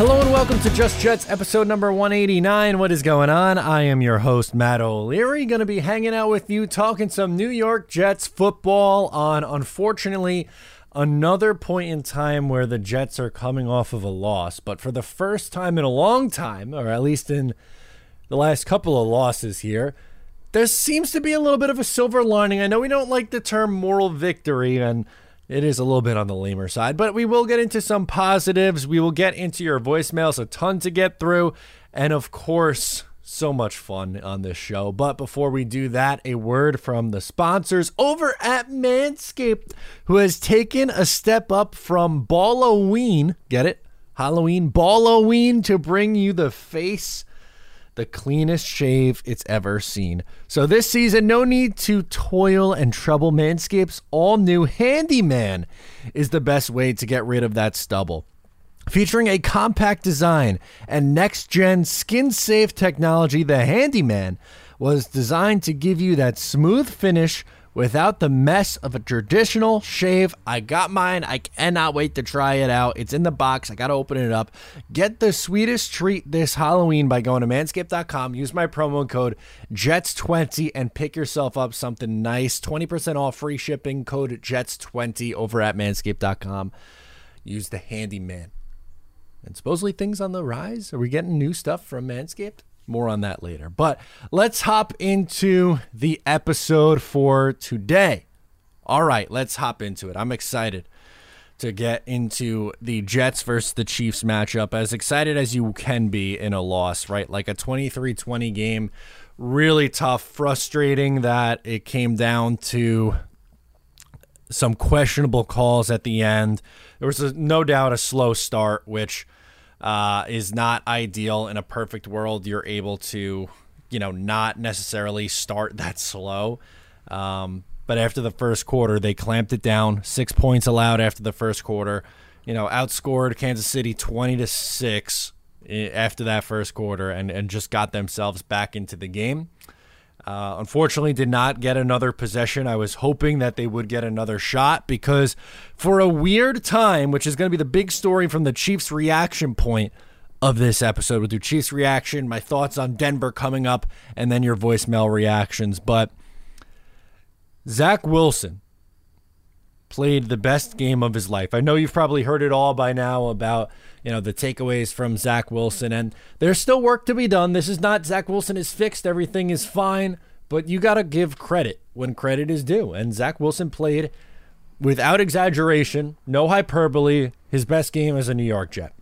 Hello and welcome to Just Jets, episode number 189. What is going on? I am your host, Matt O'Leary. Going to be hanging out with you, talking some New York Jets football on, unfortunately, another point in time where the Jets are coming off of a loss. But for the first time in a long time, or at least in the last couple of losses here, there seems to be a little bit of a silver lining. I know we don't like the term moral victory, and it is a little bit on the lamer side, but we will get into some positives. We will get into your voicemails, a ton to get through, and of course, so much fun on this show. But before we do that, a word from the sponsors over at Manscaped, who has taken a step up from Balloween, get it? Halloween, Balloween, to bring you the face the cleanest shave it's ever seen. So this season, no need to toil and trouble. Manscaped's all-new Handyman is the best way to get rid of that stubble. Featuring a compact design and next-gen skin-safe technology, the Handyman was designed to give you that smooth finish without the mess of a traditional shave. I got mine. I cannot wait to try it out. It's in the box. I got to open it up. Get the sweetest treat this Halloween by going to manscaped.com. Use my promo code JETS20 and pick yourself up something nice. 20% off, free shipping, code JETS20 over at manscaped.com. Use the Handyman. And supposedly things on the rise. Are we getting new stuff from Manscaped? More on that later. But let's hop into the episode for today. All right, let's hop into it. I'm excited to get into the Jets versus the Chiefs matchup, as excited as you can be in a loss, right? Like a 23-20 game, really tough, frustrating that it came down to some questionable calls at the end. There was no doubt a slow start, which is not ideal. In a perfect world, you're able to, you know, not necessarily start that slow. But after the first quarter, they clamped it down. 6 points allowed after the first quarter. You know, outscored Kansas City 20-6 after that first quarter, and just got themselves back into the game. Unfortunately, did not get another possession. I was hoping that they would get another shot, because for a weird time, which is going to be the big story from the Chiefs reaction point of this episode, we'll do Chiefs reaction, my thoughts on Denver coming up, and then your voicemail reactions. But Zach Wilson played the best game of his life. I know you've probably heard it all by now about, you know, the takeaways from Zach Wilson, and there's still work to be done. This is not Zach Wilson is fixed, everything is fine, but you got to give credit when credit is due. And Zach Wilson played, without exaggeration, no hyperbole, his best game as a New York Jet.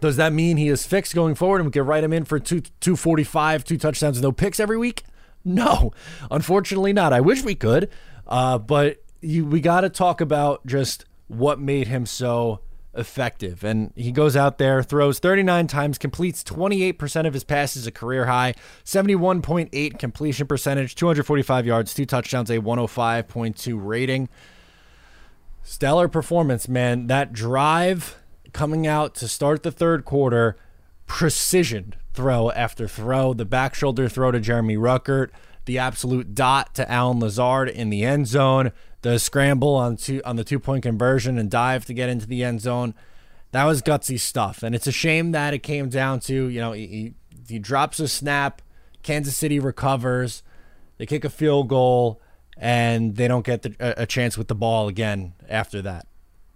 Does that mean he is fixed going forward and we can write him in for 245, two touchdowns, no picks every week? No, unfortunately not. I wish we could, but we got to talk about just what made him so effective. And he goes out there, throws 39 times, completes 28% of his passes, a career high, 71.8 completion percentage, 245 yards, two touchdowns, a 105.2 rating. Stellar performance, man. That drive coming out to start the third quarter, precision throw after throw, the back shoulder throw to Jeremy Ruckert, the absolute dot to Alan Lazard in the end zone, the scramble on the two-point conversion and dive to get into the end zone. That was gutsy stuff. And it's a shame that it came down to, you know, he drops a snap, Kansas City recovers, they kick a field goal, and they don't get a chance with the ball again after that,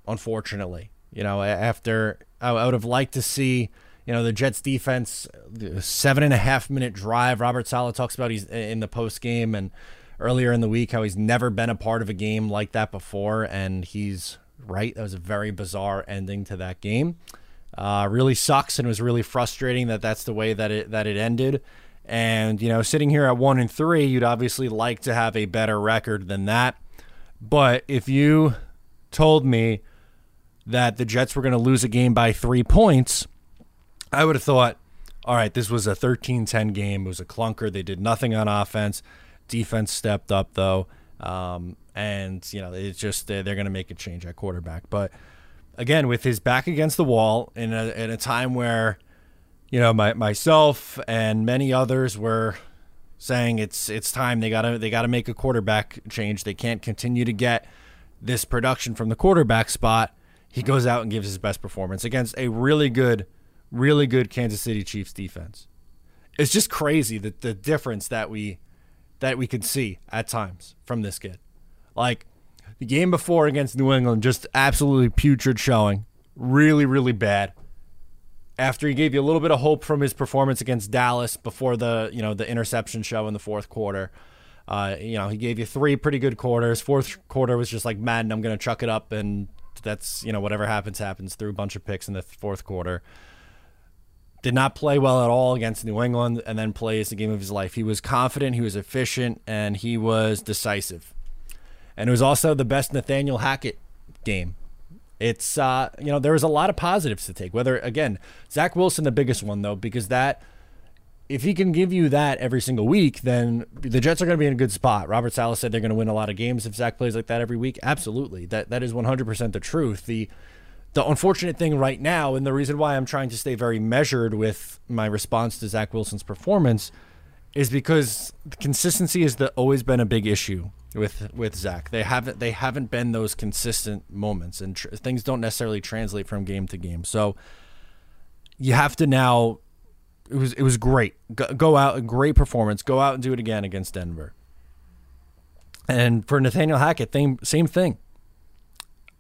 unfortunately. You know, after I would have liked to see, you know, the Jets defense, 7.5-minute drive. Robert Saleh talks about he's in the post game and earlier in the week how he's never been a part of a game like that before, and he's right. That was a very bizarre ending to that game. Really sucks, and was really frustrating that that's the way that it ended. And, you know, sitting here at 1-3, you'd obviously like to have a better record than that. But if you told me that the Jets were going to lose a game by 3 points, I would have thought, all right, this was a 13-10 game. It was a clunker. They did nothing on offense. Defense stepped up, though. And, you know, it's just they're going to make a change at quarterback. But, again, with his back against the wall in a time where, you know, myself and many others were saying it's time. They gotta make a quarterback change. They can't continue to get this production from the quarterback spot. He goes out and gives his best performance against a really good really good Kansas City Chiefs defense. It's just crazy that the difference that we could see at times from this kid. Like the game before against New England, just absolutely putrid showing. Really, really bad. After he gave you a little bit of hope from his performance against Dallas before the interception show in the fourth quarter. He gave you three pretty good quarters. Fourth quarter was just like, Madden, I'm going to chuck it up, and that's, whatever happens. Threw a bunch of picks in the fourth quarter. Did not play well at all against New England, and then plays the game of his life. He was confident, he was efficient, and he was decisive. And it was also the best Nathaniel Hackett game. It's, there was a lot of positives to take. Whether, again, Zach Wilson, the biggest one, though, because that, if he can give you that every single week, then the Jets are going to be in a good spot. Robert Saleh said they're going to win a lot of games if Zach plays like that every week. Absolutely. That is 100% the truth. The unfortunate thing right now, and the reason why I'm trying to stay very measured with my response to Zach Wilson's performance, is because consistency has always been a big issue with Zach. They haven't been those consistent moments, and things don't necessarily translate from game to game. So you have to now. It was great. Go out, a great performance. Go out and do it again against Denver. And for Nathaniel Hackett, same thing.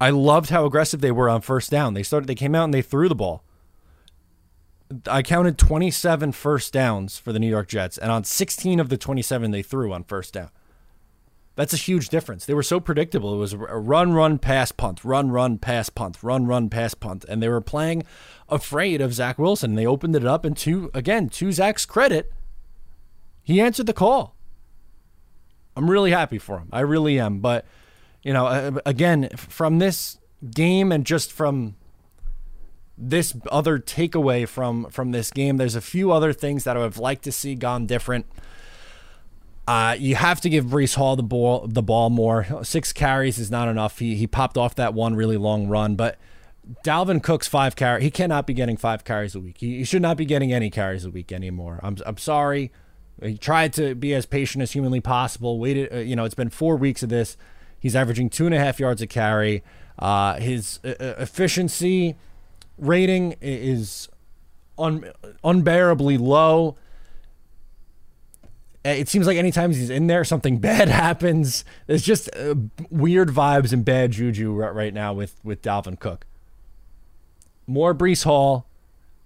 I loved how aggressive they were on first down. They came out and they threw the ball. I counted 27 first downs for the New York Jets, and on 16 of the 27 they threw on first down. That's a huge difference. They were so predictable. It was a run, pass, punt, run, pass, punt, run, pass, punt. And they were playing afraid of Zach Wilson. They opened it up, and to Zach's credit, he answered the call. I'm really happy for him. I really am. But, again, from this game and just from this other takeaway from this game, there's a few other things that I would have liked to see gone different. You have to give Breece Hall the ball more. 6 carries is not enough. He popped off that one really long run, but Dalvin Cook's 5 carries. He cannot be getting 5 carries a week. He should not be getting any carries a week anymore. I'm sorry. He tried to be as patient as humanly possible. Waited. It's been 4 weeks of this. He's averaging 2.5 yards a carry. His efficiency rating is unbearably low. It seems like anytime he's in there, something bad happens. There's just weird vibes and bad juju right now with Dalvin Cook. More Breece Hall.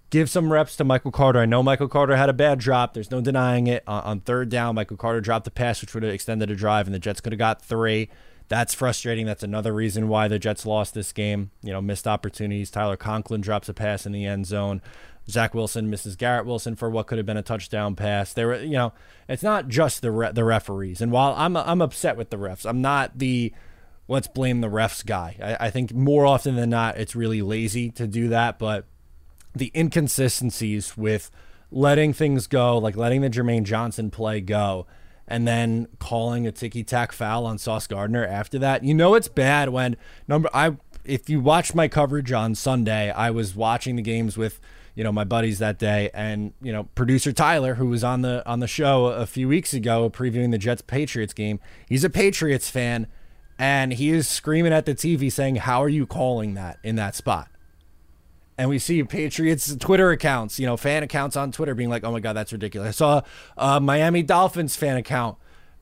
Give some reps to Michael Carter. I know Michael Carter had a bad drop. There's no denying it. On third down, Michael Carter dropped the pass, which would have extended a drive, and the Jets could have got 3. That's frustrating. That's another reason why the Jets lost this game. Missed opportunities. Tyler Conklin drops a pass in the end zone. Zach Wilson misses Garrett Wilson for what could have been a touchdown pass. There were, it's not just the referees. And while I'm upset with the refs, I'm not the let's blame the refs guy. I think more often than not, it's really lazy to do that. But the inconsistencies with letting things go, like letting the Jermaine Johnson play go, and then calling a ticky-tack foul on Sauce Gardner after that, it's bad when if you watch my coverage on Sunday, I was watching the games with my buddies that day, and producer Tyler, who was on the show a few weeks ago previewing the Jets Patriots game. He's a Patriots fan, and he is screaming at the TV saying, "How are you calling that in that spot?" And we see Patriots Twitter accounts, fan accounts on Twitter being like, "Oh my God, that's ridiculous." I saw a Miami Dolphins fan account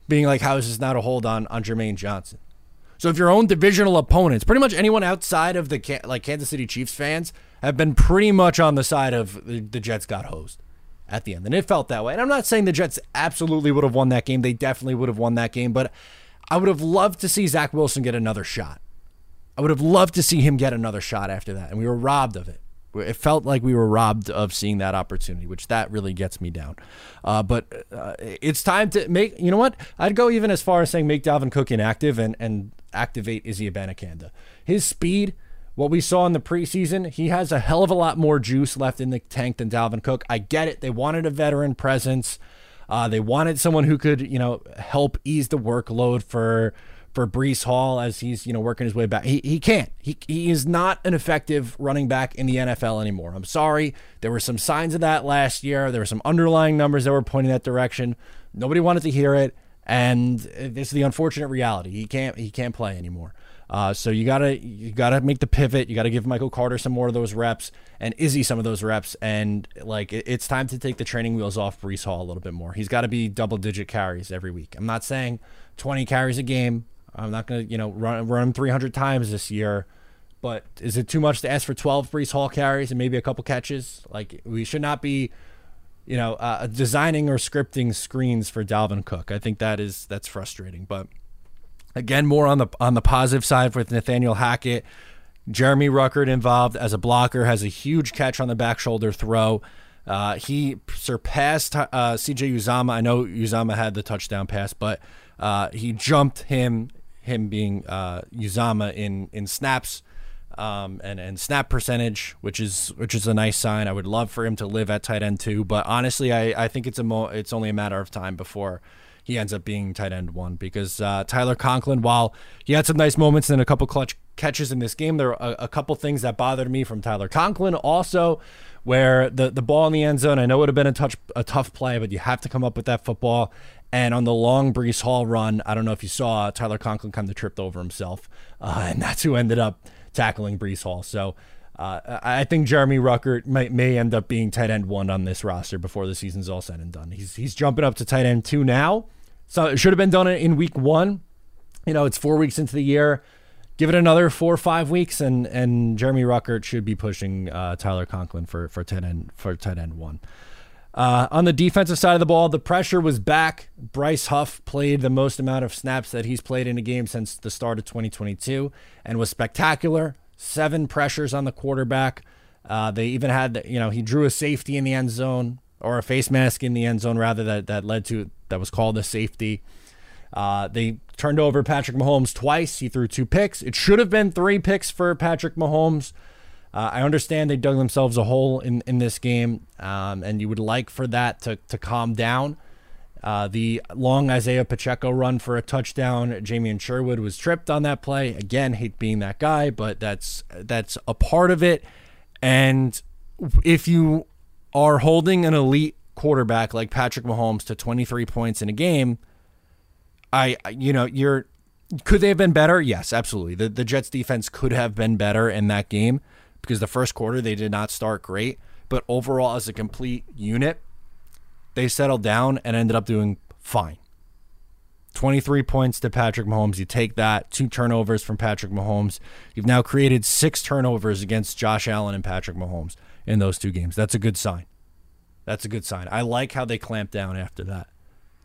being like, "How is this not a hold on Jermaine Johnson?" So if your own divisional opponents, pretty much anyone outside of the Kansas City Chiefs fans, have been pretty much on the side of the Jets got hosed at the end. And it felt that way. And I'm not saying the Jets absolutely would have won that game. They definitely would have won that game. But I would have loved to see Zach Wilson get another shot. I would have loved to see him get another shot after that. And we were robbed of it. It felt like we were robbed of seeing that opportunity, which that really gets me down. But it's time to make, I'd go even as far as saying make Dalvin Cook inactive and activate Izzy Abanikanda. His speed, what we saw in the preseason, he has a hell of a lot more juice left in the tank than Dalvin Cook. I get it. They wanted a veteran presence. They wanted someone who could, help ease the workload for Breece Hall as he's, working his way back. He can't. He is not an effective running back in the NFL anymore. I'm sorry. There were some signs of that last year. There were some underlying numbers that were pointing that direction. Nobody wanted to hear it, and this is the unfortunate reality. He can't play anymore. So you gotta make the pivot. You gotta give Michael Carter some more of those reps and Izzy some of those reps. And like, it's time to take the training wheels off Breece Hall a little bit more. He's got to be double-digit carries every week. I'm not saying 20 carries a game. I'm not gonna run him 300 times this year. But is it too much to ask for 12 Breece Hall carries and maybe a couple catches? Like, we should not be, designing or scripting screens for Dalvin Cook. I think that's frustrating. But again, more on the positive side with Nathaniel Hackett. Jeremy Ruckert involved as a blocker, has a huge catch on the back shoulder throw. He surpassed C.J. Uzomah. I know Uzomah had the touchdown pass, but he jumped him being Uzomah in snaps. And snap percentage, which is a nice sign. I would love for him to live at tight end too, but honestly, I think it's only a matter of time before he ends up being tight end one, because Tyler Conklin, while he had some nice moments and a couple clutch catches in this game, there are a couple things that bothered me from Tyler Conklin also, where the ball in the end zone, I know it would have been a tough play, but you have to come up with that football. And on the long Breece Hall run, I don't know if you saw, Tyler Conklin kind of tripped over himself, and that's who ended up tackling Breece Hall. So I think Jeremy Ruckert may end up being tight end one on this roster before the season's all said and done. He's jumping up to tight end two now. So it should have been done in week one. It's 4 weeks into the year. Give it another 4 or 5 weeks, and Jeremy Ruckert should be pushing Tyler Conklin for tight end one. On the defensive side of the ball, the pressure was back. Bryce Huff played the most amount of snaps that he's played in a game since the start of 2022 and was spectacular. 7 pressures on the quarterback. They even had, he drew a safety in the end zone, or a face mask in the end zone, rather, that was called a safety. They turned over Patrick Mahomes twice. He threw 2 picks. It should have been 3 picks for Patrick Mahomes. I understand they dug themselves a hole in this game, and you would like for that to calm down. The long Isaiah Pacheco run for a touchdown, Jamian Sherwood was tripped on that play. Again, hate being that guy, but that's a part of it. And if you are holding an elite quarterback like Patrick Mahomes to 23 points in a game, could they have been better? Yes, absolutely. The Jets defense could have been better in that game, because the first quarter they did not start great, but overall as a complete unit, they settled down and ended up doing fine. 23 points to Patrick Mahomes. You take that, 2 turnovers from Patrick Mahomes. You've now created 6 turnovers against Josh Allen and Patrick Mahomes in those 2 games. That's a good sign. That's a good sign. I like how they clamped down after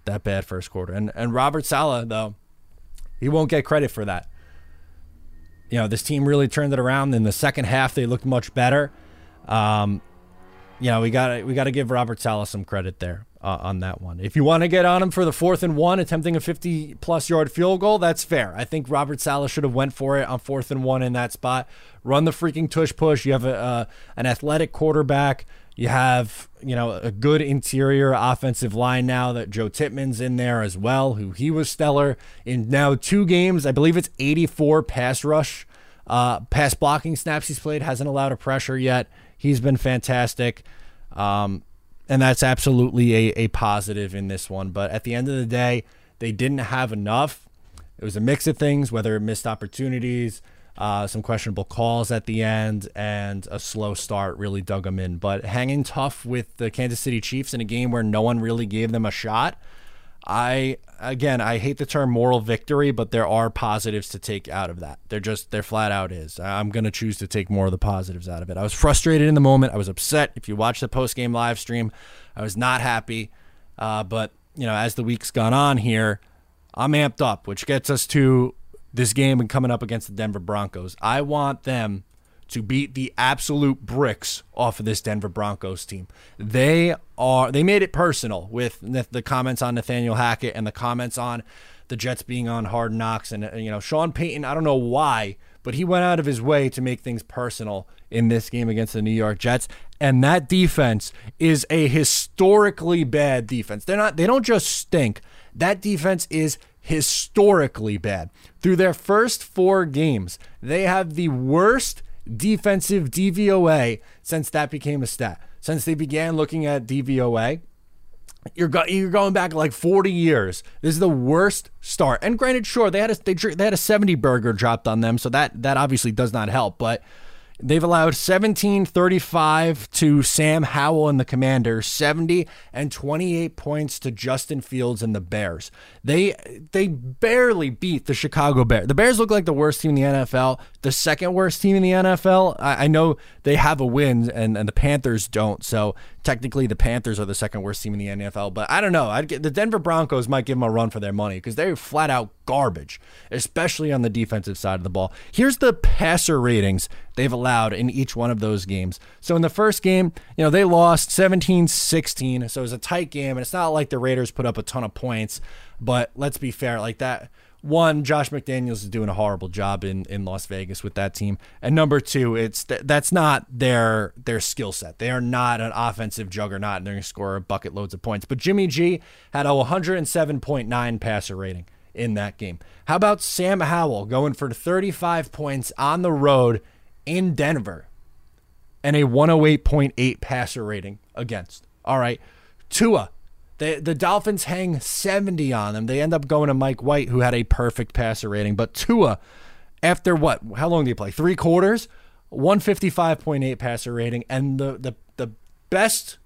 that bad first quarter. And Robert Saleh, though, he won't get credit for that. This team really turned it around. In the second half, they looked much better. We got to give Robert Saleh some credit there on that one. If you want to get on him for the 4th and 1, attempting a 50-plus yard field goal, that's fair. I think Robert Saleh should have went for it on 4th and 1 in that spot. Run the freaking tush-push. You have an athletic quarterback. You have, a good interior offensive line now that Joe Tittman's in there as well, who he was stellar in now 2 games. I believe it's 84 pass rush, pass blocking snaps he's played, hasn't allowed a pressure yet. He's been fantastic. And that's absolutely a positive in this one. But at the end of the day, they didn't have enough. It was a mix of things, whether missed opportunities, some questionable calls at the end, and a slow start really dug them in. But hanging tough with the Kansas City Chiefs in a game where no one really gave them a shot, I hate the term moral victory, but there are positives to take out of that. There flat out is. I'm going to choose to take more of the positives out of it. I was frustrated in the moment. I was upset. If you watch the post-game live stream, I was not happy. But, as the week's gone on here, I'm amped up, which gets us to this game and coming up against the Denver Broncos. I want them to beat the absolute bricks off of this Denver Broncos team. They made it personal with the comments on Nathaniel Hackett and the comments on the Jets being on Hard Knocks. And, Sean Payton, I don't know why, but he went out of his way to make things personal in this game against the New York Jets. And that defense is a historically bad defense. They don't just stink. That defense is historically bad. Through their first 4 games, they have the worst defensive DVOA since that became a stat. Since they began looking at DVOA, You're going back like 40 years. This is the worst start. And granted, sure, they had a 70 burger dropped on them, so that obviously does not help. But they've allowed 17-35 to Sam Howell and the Commanders, 70 and 28 points to Justin Fields and the Bears. They barely beat the Chicago Bears. The Bears look like the worst team in the NFL, the second worst team in the NFL. I know they have a win and the Panthers don't, so technically the Panthers are the second worst team in the NFL. But I don't know. The Denver Broncos might give them a run for their money because they're flat out garbage, especially on the defensive side of the ball. Here's the passer ratings they've allowed in each one of those games. So in the first game, they lost 17-16. So it was a tight game, and it's not like the Raiders put up a ton of points, but let's be fair, like that. One, Josh McDaniels is doing a horrible job in Las Vegas with that team. And number two, that's not their skill set. They are not an offensive juggernaut, and they're going to score bucket loads of points. But Jimmy G had a 107.9 passer rating in that game. How about Sam Howell going for 35 points on the road in Denver and a 108.8 passer rating against? All right. Tua. The Dolphins hang 70 on them. They end up going to Mike White, who had a perfect passer rating. But Tua, after what? How long did he play? 3 quarters? 155.8 passer rating. And the best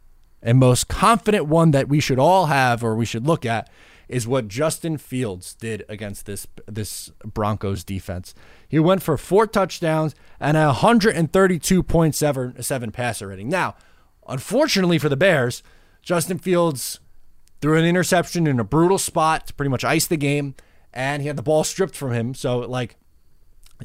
and most confident one that we should all have, or we should look at, is what Justin Fields did against this Broncos defense. He went for 4 touchdowns and a 132.7 passer rating. Now, unfortunately for the Bears, Justin Fields threw an interception in a brutal spot to pretty much ice the game, and he had the ball stripped from him. So, like,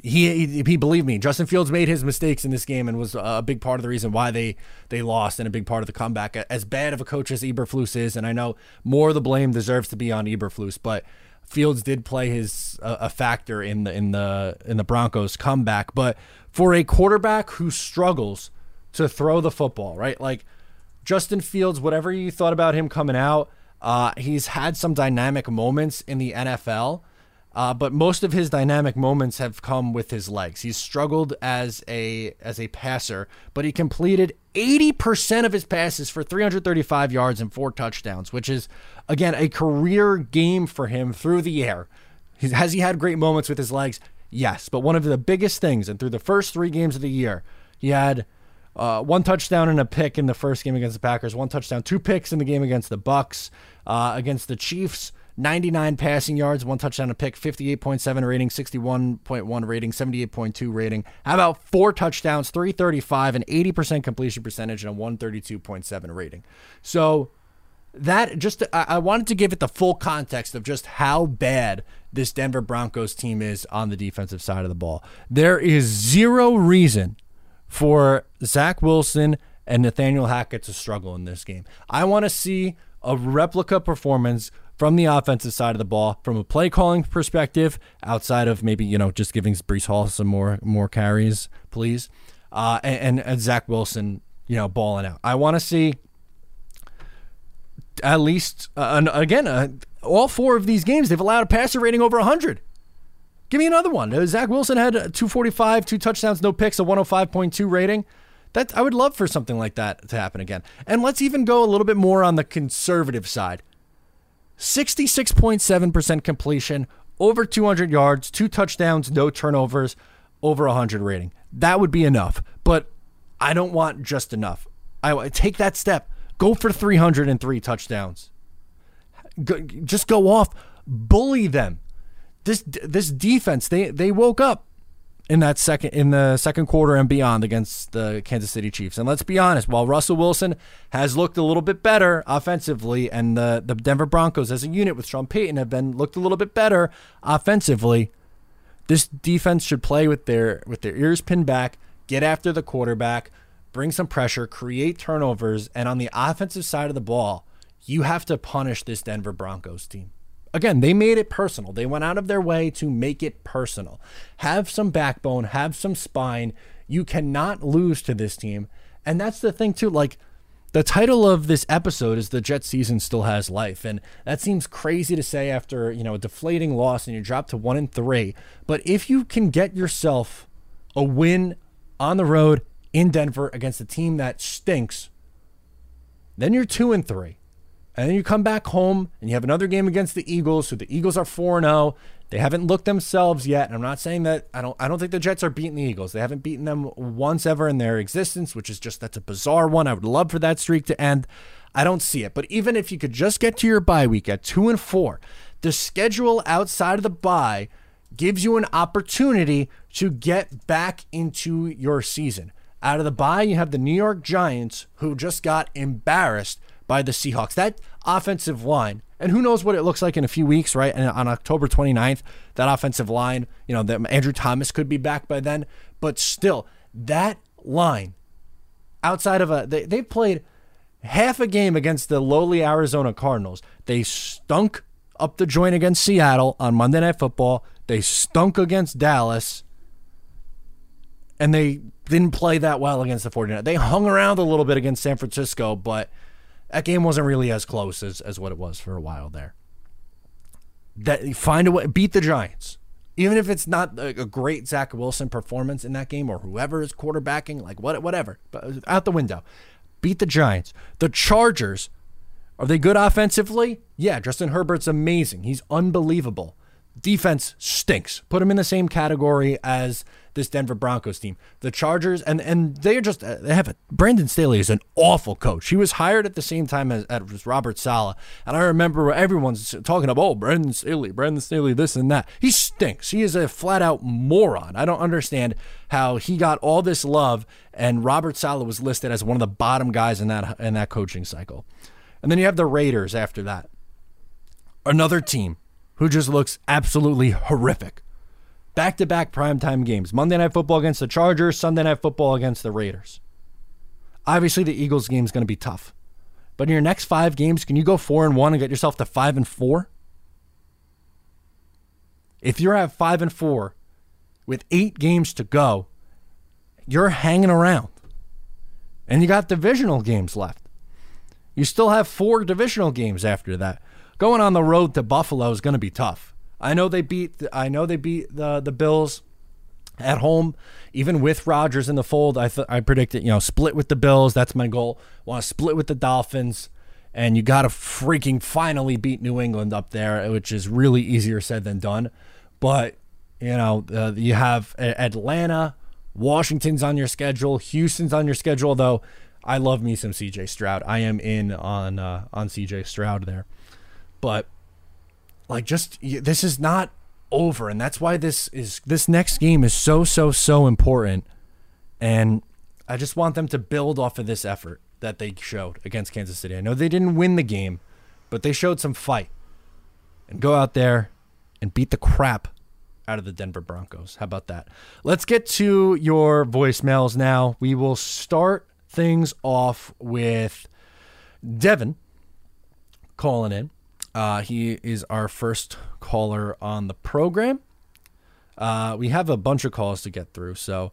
he believe me, Justin Fields made his mistakes in this game and was a big part of the reason why they lost and a big part of the comeback. As bad of a coach as Eberflus is, and I know more of the blame deserves to be on Eberflus, but Fields did play his a factor in the Broncos comeback. But for a quarterback who struggles to throw the football, right, like, Justin Fields, whatever you thought about him coming out, he's had some dynamic moments in the NFL, but most of his dynamic moments have come with his legs. He's struggled as a passer, but he completed 80% of his passes for 335 yards and 4 touchdowns, which is, again, a career game for him through the air. Has he had great moments with his legs? Yes, but one of the biggest things, and through the first 3 games of the year, he had 1 touchdown and a pick in the first game against the Packers, 1 touchdown, 2 picks in the game against the Bucks, against the Chiefs, 99 passing yards, 1 touchdown, a pick, 58.7 rating, 61.1 rating, 78.2 rating. How about 4 touchdowns, 335, an 80% completion percentage, and a 132.7 rating? So that just, I wanted to give it the full context of just how bad this Denver Broncos team is on the defensive side of the ball. There is zero reason for Zach Wilson and Nathaniel Hackett to struggle in this game. I want to see a replica performance from the offensive side of the ball, from a play calling perspective, outside of maybe, just giving Breece Hall some more carries, please. And Zach Wilson, balling out. I want to see at least, all 4 of these games, they've allowed a passer rating over 100. Give me another one. Zach Wilson had 245, 2 touchdowns, no picks, a 105.2 rating. I would love for something like that to happen again. And let's even go a little bit more on the conservative side. 66.7% completion, over 200 yards, 2 touchdowns, no turnovers, over 100 rating. That would be enough. But I don't want just enough. I take that step. Go for 303 touchdowns. Just go off. Bully them. This defense, they woke up in the second quarter and beyond against the Kansas City Chiefs. And let's be honest, while Russell Wilson has looked a little bit better offensively, and the Denver Broncos as a unit with Sean Payton have looked a little bit better offensively, this defense should play with their ears pinned back, get after the quarterback, bring some pressure, create turnovers, and on the offensive side of the ball, you have to punish this Denver Broncos team. Again, they made it personal. They went out of their way to make it personal. Have some backbone. Have some spine. You cannot lose to this team. And that's the thing, too. Like, the title of this episode is The Jets Season Still Has Life. And that seems crazy to say after, a deflating loss and you drop to 1-3. But if you can get yourself a win on the road in Denver against a team that stinks, then you're 2-3. And then you come back home and you have another game against the Eagles, so the Eagles are 4-0. They haven't looked themselves yet, and I'm not saying that I don't think the Jets are beating the Eagles. They haven't beaten them once ever in their existence, which is just, that's a bizarre one. I would love for that streak to end. I don't see it. But even if you could just get to your bye week at 2-4, the schedule outside of the bye gives you an opportunity to get back into your season. Out of the bye, you have the New York Giants, who just got embarrassed by the Seahawks. That offensive line, and who knows what it looks like in a few weeks, right? And on October 29th, that offensive line, you know, that Andrew Thomas could be back by then. But still, that line, outside of they played half a game against the lowly Arizona Cardinals. They stunk up the joint against Seattle on Monday Night Football. They stunk against Dallas. And they didn't play that well against the 49ers. They hung around a little bit against San Francisco, but that game wasn't really as close as what it was for a while there. That, find a way, beat the Giants. Even if it's not a great Zach Wilson performance in that game, or whoever is quarterbacking, like whatever, but out the window. Beat the Giants. The Chargers, are they good offensively? Yeah, Justin Herbert's amazing. He's unbelievable. Defense stinks. Put them in the same category as this Denver Broncos team. The Chargers, and they're just, they have Brandon Staley is an awful coach. He was hired at the same time as Robert Saleh. And I remember everyone's talking about, oh, Brandon Staley, this and that. He stinks. He is a flat-out moron. I don't understand how he got all this love, and Robert Saleh was listed as one of the bottom guys in that coaching cycle. And then you have the Raiders after that. Another team who just looks absolutely horrific. Back-to-back primetime games. Monday Night Football against the Chargers, Sunday Night Football against the Raiders. Obviously, the Eagles game is going to be tough. But in your next 5 games, can you go 4-1 and get yourself to 5-4? If you're at 5-4 with 8 games to go, you're hanging around. And you got divisional games left. You still have 4 divisional games after that. Going on the road to Buffalo is going to be tough. I know they beat the Bills at home, even with Rodgers in the fold. I predicted, split with the Bills. That's my goal. Want to split with the Dolphins, and you got to freaking finally beat New England up there, which is really easier said than done. But you have Atlanta, Washington's on your schedule, Houston's on your schedule. Though I love me some C.J. Stroud. I am in on C.J. Stroud there. But this is not over, and that's why this next game is so important. And I just want them to build off of this effort that they showed against Kansas City. I know they didn't win the game, but they showed some fight, and go out there and beat the crap out of the Denver Broncos. How about that? Let's get to your voicemails now. We will start things off with Devin calling in. He is our first caller on the program. We have a bunch of calls to get through, so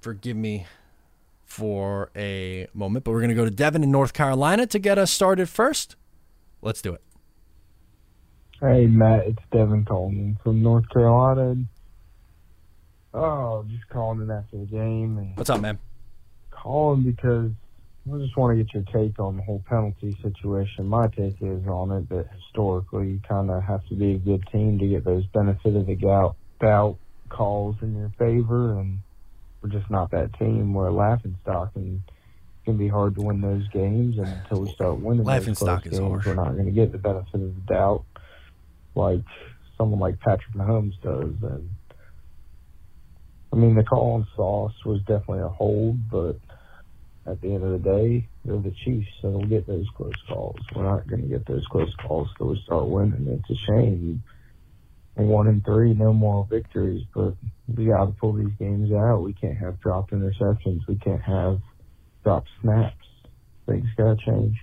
forgive me for a moment, but we're going to go to Devin in North Carolina to get us started first. Let's do it. Hey, Matt, it's Devin Coleman from North Carolina. Oh, just calling in after the game. And what's up, man? Calling because I just want to get your take on the whole penalty situation. My take is on it that historically you kind of have to be a good team to get those benefit of the doubt calls in your favor, and we're just not that team. We're a laughingstock, and it can be hard to win those games. And until we start winning those close games, we're not going to get the benefit of the doubt like someone like Patrick Mahomes does. And I mean, the call on Sauce was definitely a hold, but at the end of the day, they're the Chiefs, so they'll get those close calls. We're not going to get those close calls till we start winning. It's a shame. 1-3, no moral victories, but we got to pull these games out. We can't have dropped interceptions. We can't have dropped snaps. Things got to change.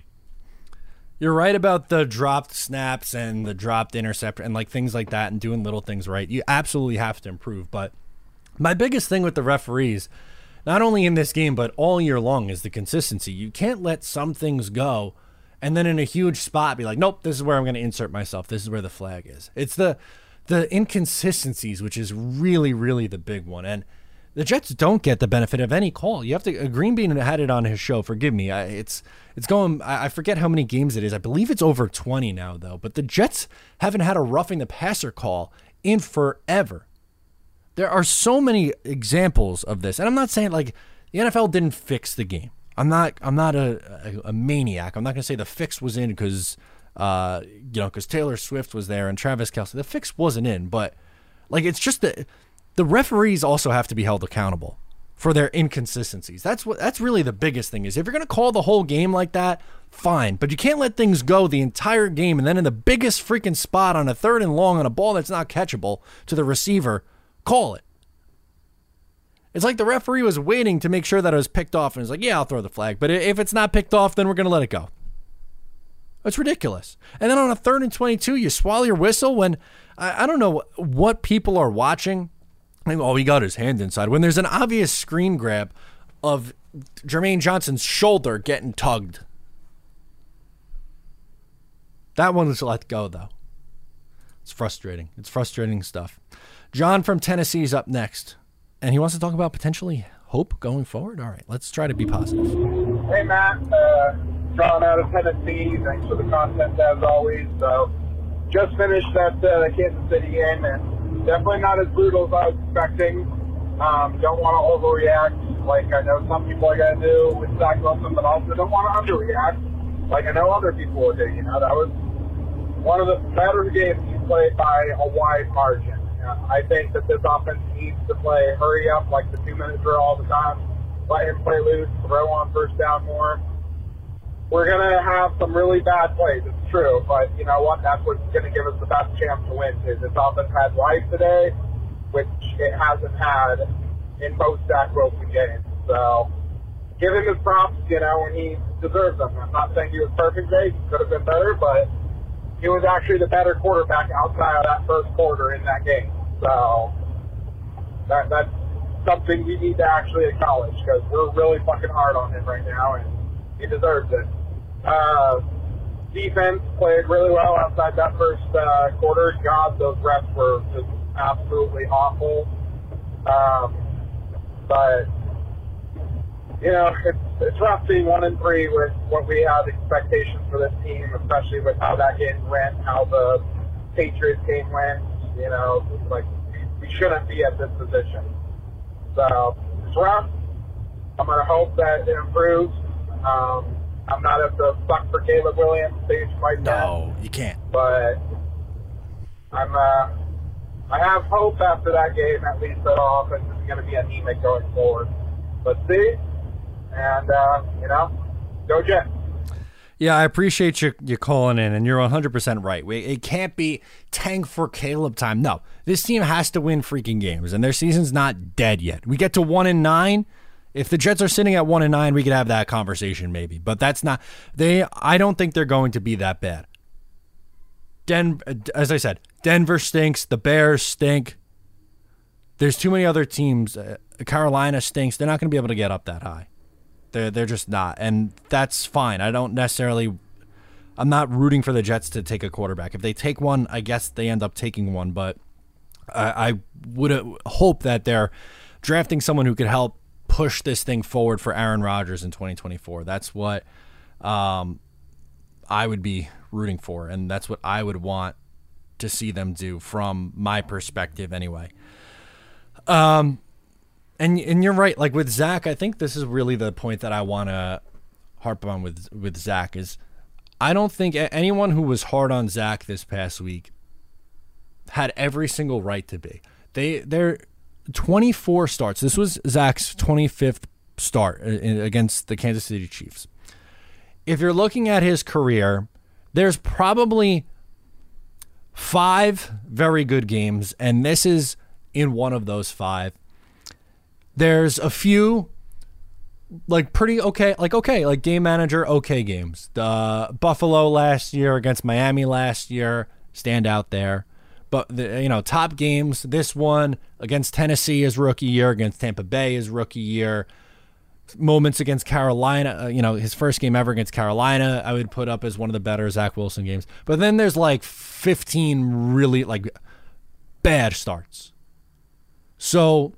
You're right about the dropped snaps and the dropped interception and things like that, and doing little things right. You absolutely have to improve. But my biggest thing with the referees, not only in this game, but all year long, is the consistency. You can't let some things go and then in a huge spot be like, nope, this is where I'm going to insert myself. This is where the flag is. It's the inconsistencies, which is really, really the big one. And The Jets don't get the benefit of any call. You have to. Green Bean had it on his show. Forgive me. It's going. I forget how many games it is. I believe it's over 20 now, though. But the Jets haven't had a roughing the passer call in forever. There are so many examples of this, and I'm not saying like the NFL didn't fix the game. I'm not a maniac. I'm not going to say the fix was in because Taylor Swift was there and Travis Kelce. The fix wasn't in, but like it's just that. The referees also have to be held accountable for their inconsistencies. That's really the biggest thing is if you're going to call the whole game like that, fine. But you can't let things go the entire game and then in the biggest freaking spot on a third and long on a ball that's not catchable to the receiver, call it. It's like the referee was waiting to make sure that it was picked off and was like, yeah, I'll throw the flag. But if it's not picked off, then we're going to let it go. It's ridiculous. And then on a third and 22, you swallow your whistle when I don't know what people are watching. Oh, he got his hand inside. When there's an obvious screen grab of Jermaine Johnson's shoulder getting tugged. That one was let go, though. It's frustrating. It's frustrating stuff. John from Tennessee is up next. And he wants to talk about potentially hope going forward. All right, let's try to be positive. Hey, Matt. John out of Tennessee. Thanks for the content, as always. So, just finished that Kansas City game, and definitely not as brutal as I was expecting. Don't want to overreact. Like, I know some people are going to do with Zach Wilson, but also don't want to underreact. Like, I know other people did. You know, that was one of the better games you played by a wide margin. I think that this offense needs to play hurry up, like the 2-minute drill all the time. Let him play loose, throw on first down more. We're going to have some really bad plays, it's true, but you know what? That's what's going to give us the best chance to win, too. This offense had life today, which it hasn't had in most Zach Wilson games. So give him his props, you know, and he deserves them. I'm not saying he was perfect today. He could have been better, but he was actually the better quarterback outside of that first quarter in that game. So that's something we need to actually acknowledge because we're really fucking hard on him right now, and he deserves it. Defense played really well outside that first quarter. God, those refs were just absolutely awful. But you know, it's rough being 1-3 with what we had expectations for this team, especially with how that game went, how the Patriots game went. You know, like we shouldn't be at this position. So it's rough. I'm gonna hope that it improves. I'm not at the fuck for Caleb Williams stage right now. No, you can't. But I have hope after that game, at least that our offense is going to be anemic going forward. Let's see. And, you know, go Jets. Yeah, I appreciate you calling in, and you're 100% right. It can't be tank for Caleb time. No, this team has to win freaking games, and their season's not dead yet. We get to 1-9. If the Jets are sitting at 1-9, we could have that conversation maybe. But that's not they. I don't think they're going to be that bad. As I said, Denver stinks. The Bears stink. There's too many other teams. Carolina stinks. They're not going to be able to get up that high. They're just not, and that's fine. I don't necessarily. I'm not rooting for the Jets to take a quarterback. If they take one, I guess they end up taking one. But I would hope that they're drafting someone who could help push this thing forward for Aaron Rodgers in 2024. That's what I would be rooting for, and that's what I would want to see them do from my perspective anyway. And you're right. Like with Zach, I think this is really the point that I want to harp on with Zach is I don't think anyone who was hard on Zach this past week had every single right to be. They're 24 starts. This was Zach's 25th start against the Kansas City Chiefs. If you're looking at his career, there's probably 5 very good games, and this is in one of those 5. There's a few like pretty okay, like game manager okay games. The Buffalo last year against Miami last year, stand out there. But, you know, top games, this one against Tennessee is rookie year, against Tampa Bay is rookie year. Moments against Carolina, you know, his first game ever against Carolina, I would put up as one of the better Zach Wilson games. But then there's like 15 really, like, bad starts. So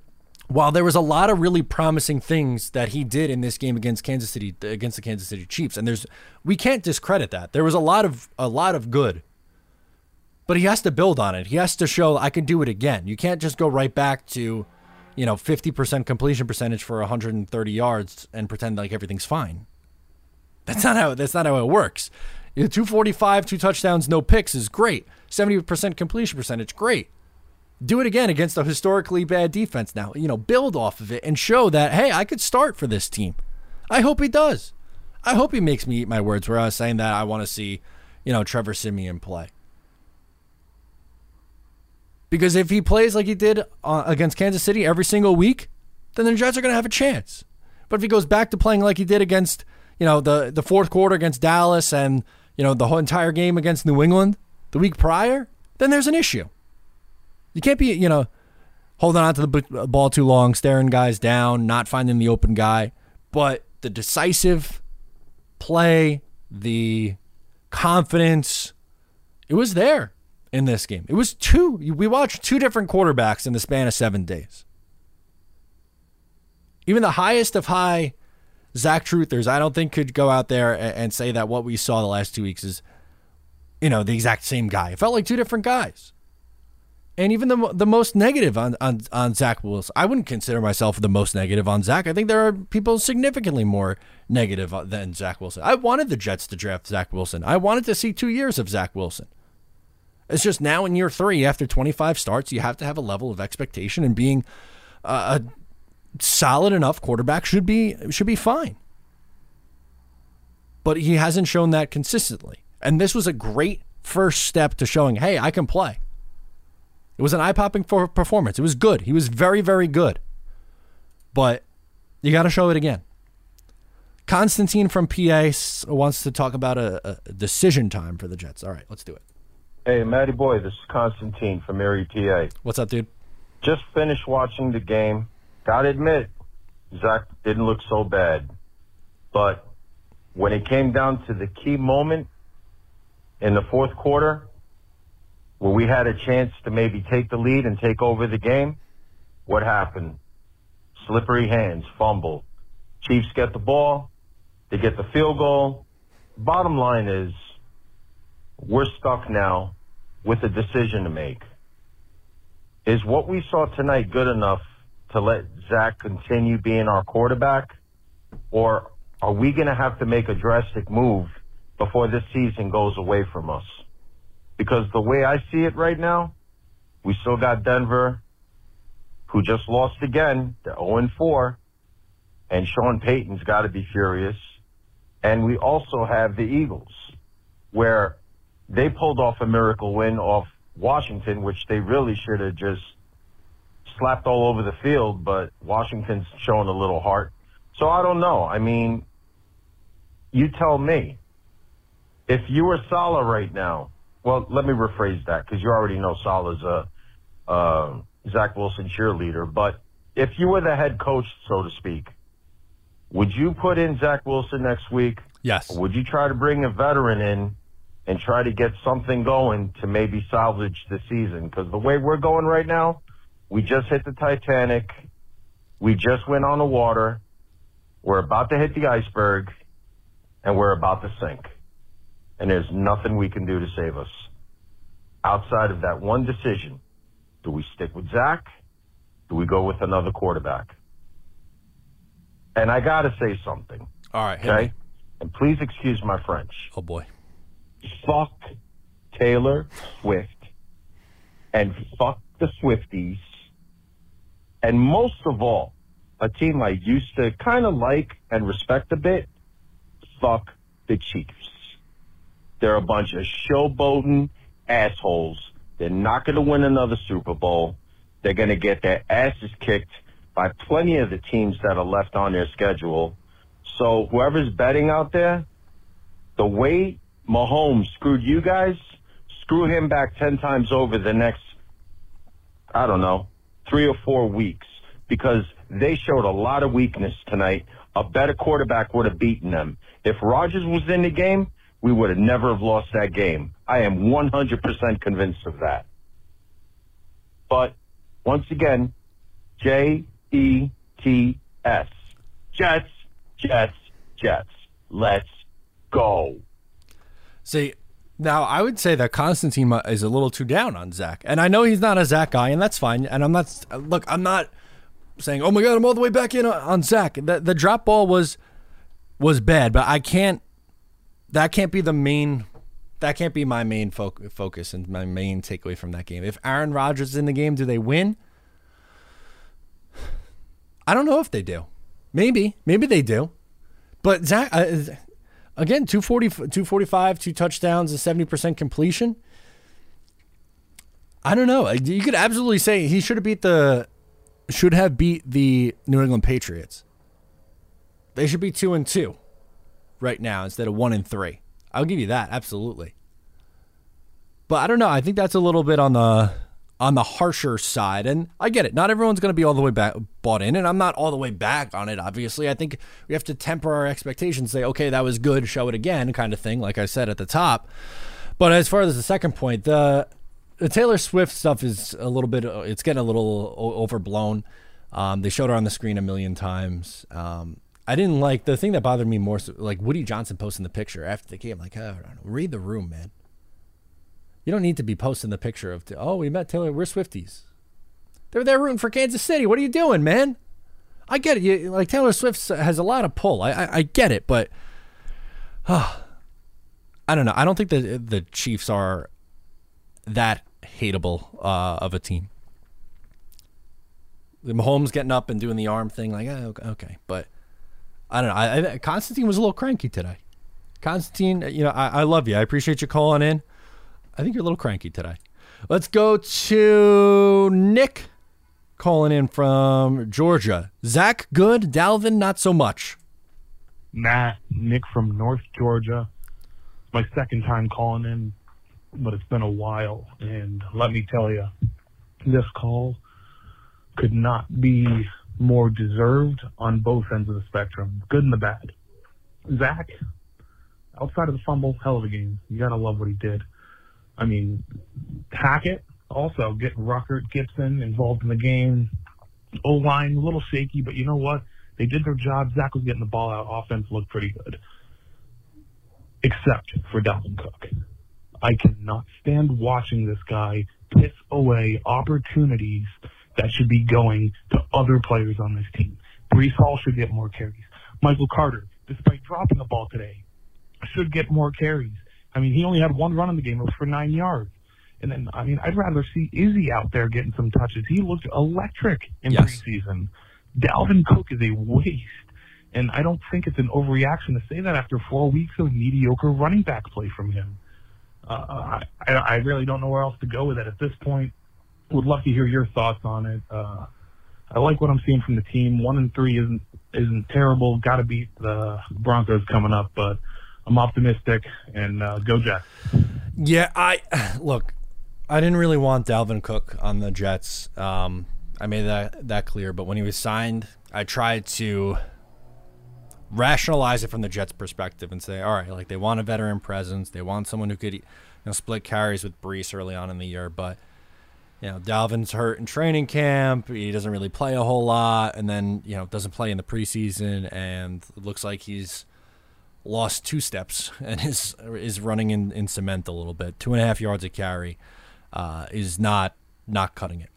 while there was a lot of really promising things that he did in this game against the Kansas City Chiefs, and we can't discredit that. There was a lot of good. But he has to build on it. He has to show, I can do it again. You can't just go right back to, 50% completion percentage for 130 yards and pretend like everything's fine. That's not how it works. 245, 2 touchdowns, no picks is great. 70% completion percentage, great. Do it again against a historically bad defense now. Build off of it and show that, hey, I could start for this team. I hope he does. I hope he makes me eat my words where I was saying that I want to see, Trevor Siemian play. Because if he plays like he did against Kansas City every single week, then the Jets are going to have a chance. But if he goes back to playing like he did against, the fourth quarter against Dallas and, the whole entire game against New England the week prior, then there's an issue. You can't be, holding on to the ball too long, staring guys down, not finding the open guy. But the decisive play, the confidence, it was there in this game. It was two. We watched two different quarterbacks in the span of 7 days. Even the highest of high Zach Truthers, I don't think could go out there and say that what we saw the last 2 weeks is, the exact same guy. It felt like two different guys. And even the most negative on Zach Wilson. I wouldn't consider myself the most negative on Zach. I think there are people significantly more negative than Zach Wilson. I wanted the Jets to draft Zach Wilson. I wanted to see 2 years of Zach Wilson. It's just now in year 3, after 25 starts, you have to have a level of expectation, and being a solid enough quarterback should be fine. But he hasn't shown that consistently. And this was a great first step to showing, hey, I can play. It was an eye-popping performance. It was good. He was very, very good. But you got to show it again. Constantine from PA wants to talk about a decision time for the Jets. All right, let's do it. Hey, Matty Boy, this is Constantine from Erie, PA. What's up, dude? Just finished watching the game. Gotta admit, Zach didn't look so bad. But when it came down to the key moment in the fourth quarter, where we had a chance to maybe take the lead and take over the game, what happened? Slippery hands, fumble. Chiefs get the ball. They get the field goal. Bottom line is, we're stuck now with a decision to make. Is what we saw tonight good enough to let Zach continue being our quarterback? Or are we going to have to make a drastic move before this season goes away from us? Because the way I see it right now, we still got Denver, who just lost again, they're 0-4, and Sean Payton's got to be furious. And we also have the Eagles, where they pulled off a miracle win off Washington, which they really should have just slapped all over the field, but Washington's shown a little heart. So I don't know. I mean, you tell me. If you were Saleh right now, well, let me rephrase that, because you already know Saleh's a Zach Wilson cheerleader. But if you were the head coach, so to speak, would you put in Zach Wilson next week? Yes. Or would you try to bring a veteran in and try to get something going to maybe salvage the season? Because the way we're going right now, we just hit the Titanic. We just went on the water. We're about to hit the iceberg, and we're about to sink. And there's nothing we can do to save us. Outside of that one decision, do we stick with Zach? Do we go with another quarterback? And I got to say something. All right. Okay? And please excuse my French. Oh, boy. Fuck Taylor Swift and fuck the Swifties, and most of all, a team I used to kind of like and respect a bit, fuck the Chiefs. They're a bunch of showboating assholes. They're not going to win another Super Bowl. They're going to get their asses kicked by plenty of the teams that are left on their schedule. So whoever's betting out there, the way Mahomes screwed you guys, screw him back 10 times over the next, 3 or 4 weeks, because they showed a lot of weakness tonight. A better quarterback would have beaten them. If Rodgers was in the game, we would have never have lost that game. I am 100% convinced of that. But once again, Jay Jets. Jets, Jets, Jets. Let's go. See, now I would say that Constantine is a little too down on Zach. And I know he's not a Zach guy, and that's fine. And I'm not, look, I'm not saying, oh my God, I'm all the way back in on Zach. The drop ball was bad, but I can't, that can't be the main, that can't be my main focus and my main takeaway from that game. If Aaron Rodgers is in the game, do they win? I don't know if they do. Maybe they do. But Zach, again, 245, two touchdowns, a 70% completion. I don't know. You could absolutely say he should have beat the New England Patriots. They should be 2-2 right now instead of 1-3. I'll give you that, absolutely. But I don't know. I think that's a little bit on the harsher side, and I get it. Not everyone's going to be all the way back bought in, and I'm not all the way back on it, obviously. I think we have to temper our expectations, say, okay, that was good, show it again kind of thing, like I said at the top. But as far as the second point, the Taylor Swift stuff is a little bit, it's getting a little overblown. They showed her on the screen a million times. I didn't like, the thing that bothered me more, like Woody Johnson posting the picture after the game, like, oh, read the room, man. You don't need to be posting the picture of, oh, we met Taylor, we're Swifties. They were there rooting for Kansas City. What are you doing, man? I get it. You, like, Taylor Swift has a lot of pull. I get it, but I don't know. I don't think the Chiefs are that hateable of a team. Mahomes getting up and doing the arm thing, like, oh, okay. But I don't know. Constantine was a little cranky today. Constantine, you know, I love you. I appreciate you calling in. I think you're a little cranky today. Let's go to Nick calling in from Georgia. Zach, good. Dalvin, not so much. Nah, Nick from North Georgia. It's my second time calling in, but it's been a while. And let me tell you, this call could not be more deserved on both ends of the spectrum, good and the bad. Zach, outside of the fumble, hell of a game. You got to love what he did. I mean, Hackett, also getting Ruckert, Gipson involved in the game. O-line, a little shaky, but you know what? They did their job. Zach was getting the ball out. Offense looked pretty good, except for Dalvin Cook. I cannot stand watching this guy piss away opportunities that should be going to other players on this team. Breece Hall should get more carries. Michael Carter, despite dropping the ball today, should get more carries. I mean, he only had one run in the game. It was for 9 yards. And then, I mean, I'd rather see Izzy out there getting some touches. He looked electric in preseason. Dalvin Cook is a waste. And I don't think it's an overreaction to say that after 4 weeks of mediocre running back play from him. I really don't know where else to go with it at this point. Would love to hear your thoughts on it. I like what I'm seeing from the team. 1-3 isn't terrible. Got to beat the Broncos coming up, but I'm optimistic, and go Jets. Yeah, I didn't really want Dalvin Cook on the Jets. I made that clear, but when he was signed, I tried to rationalize it from the Jets' perspective and say, all right, like they want a veteran presence. They want someone who could, you know, split carries with Breece early on in the year, but you know, Dalvin's hurt in training camp. He doesn't really play a whole lot, and then, you know, doesn't play in the preseason, and it looks like he's lost two steps and is running in cement a little bit. 2.5 yards a carry is not cutting it.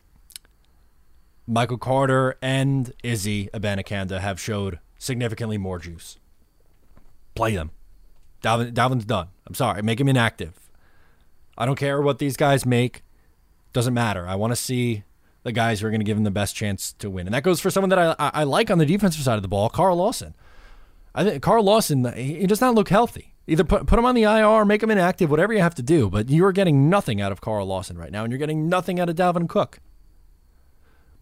Michael Carter and Izzy Abanikanda have showed significantly more juice. Play them. Dalvin's done. I'm sorry. Make him inactive. I don't care what these guys make. Doesn't matter. I want to see the guys who are going to give him the best chance to win. And that goes for someone that I like on the defensive side of the ball, Carl Lawson. I think Carl Lawson, he does not look healthy. Either put him on the IR, make him inactive, whatever you have to do, but you are getting nothing out of Carl Lawson right now, and you're getting nothing out of Dalvin Cook.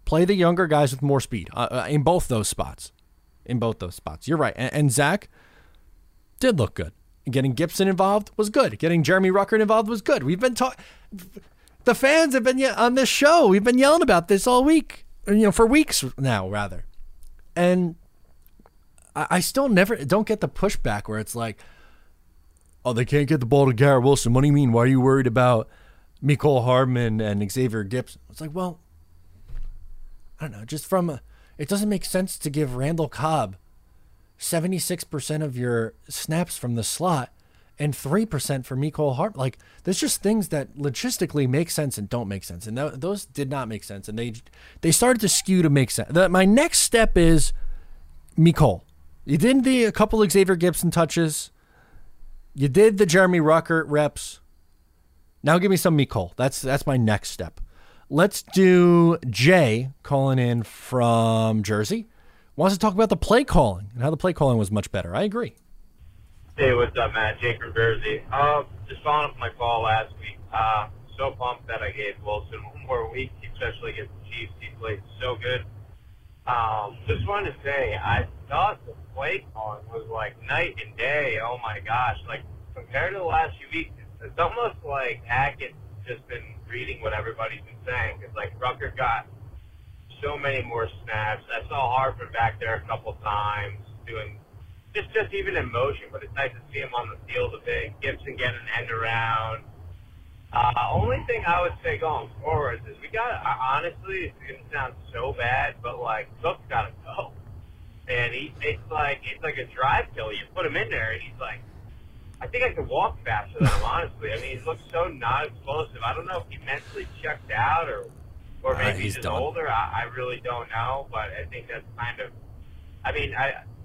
Play the younger guys with more speed in both those spots. In both those spots. You're right. And Zach did look good. Getting Gipson involved was good. Getting Jeremy Ruckert involved was good. We've been talking. The fans have been on this show. We've been yelling about this all week. You know, for weeks now, rather. And I still don't get the pushback where it's like, oh, they can't get the ball to Garrett Wilson. What do you mean? Why are you worried about Mecole Hardman and Xavier Gipson? It's like, well, I don't know. Just from It doesn't make sense to give Randall Cobb 76% of your snaps from the slot and 3% for Mecole Hardman. Like, there's just things that logistically make sense and don't make sense. And those did not make sense. And they started to skew to make sense. My next step is Mecole. You did a couple Xavier Gipson touches. You did the Jeremy Ruckert reps. Now give me some Mecole. That's my next step. Let's do Jay calling in from Jersey. Wants to talk about the play calling and how the play calling was much better. I agree. Hey, what's up, Matt? Jay from Jersey. Just following up my call last week. So pumped that I gave Wilson one more week, especially against the Chiefs. He played so good. Just wanted to say, I thought the play calling was like night and day. Oh, my gosh. Like, compared to the last few weeks, it's almost like Hackett's just been reading what everybody's been saying. Because, like, Rucker got so many more snaps. I saw Harper back there a couple times doing just even in motion, but it's nice to see him on the field a bit. Gipson getting an end around. Only thing I would say going forward is we got to, honestly, it's going to sound so bad, but, like, Cook's got to go. And it's like a drive kill. You put him in there, and he's like, I think I could walk faster than him, honestly. I mean, he looks so not explosive. I don't know if he mentally checked out or maybe he's just older. I really don't know, but I think that's kind of – I mean,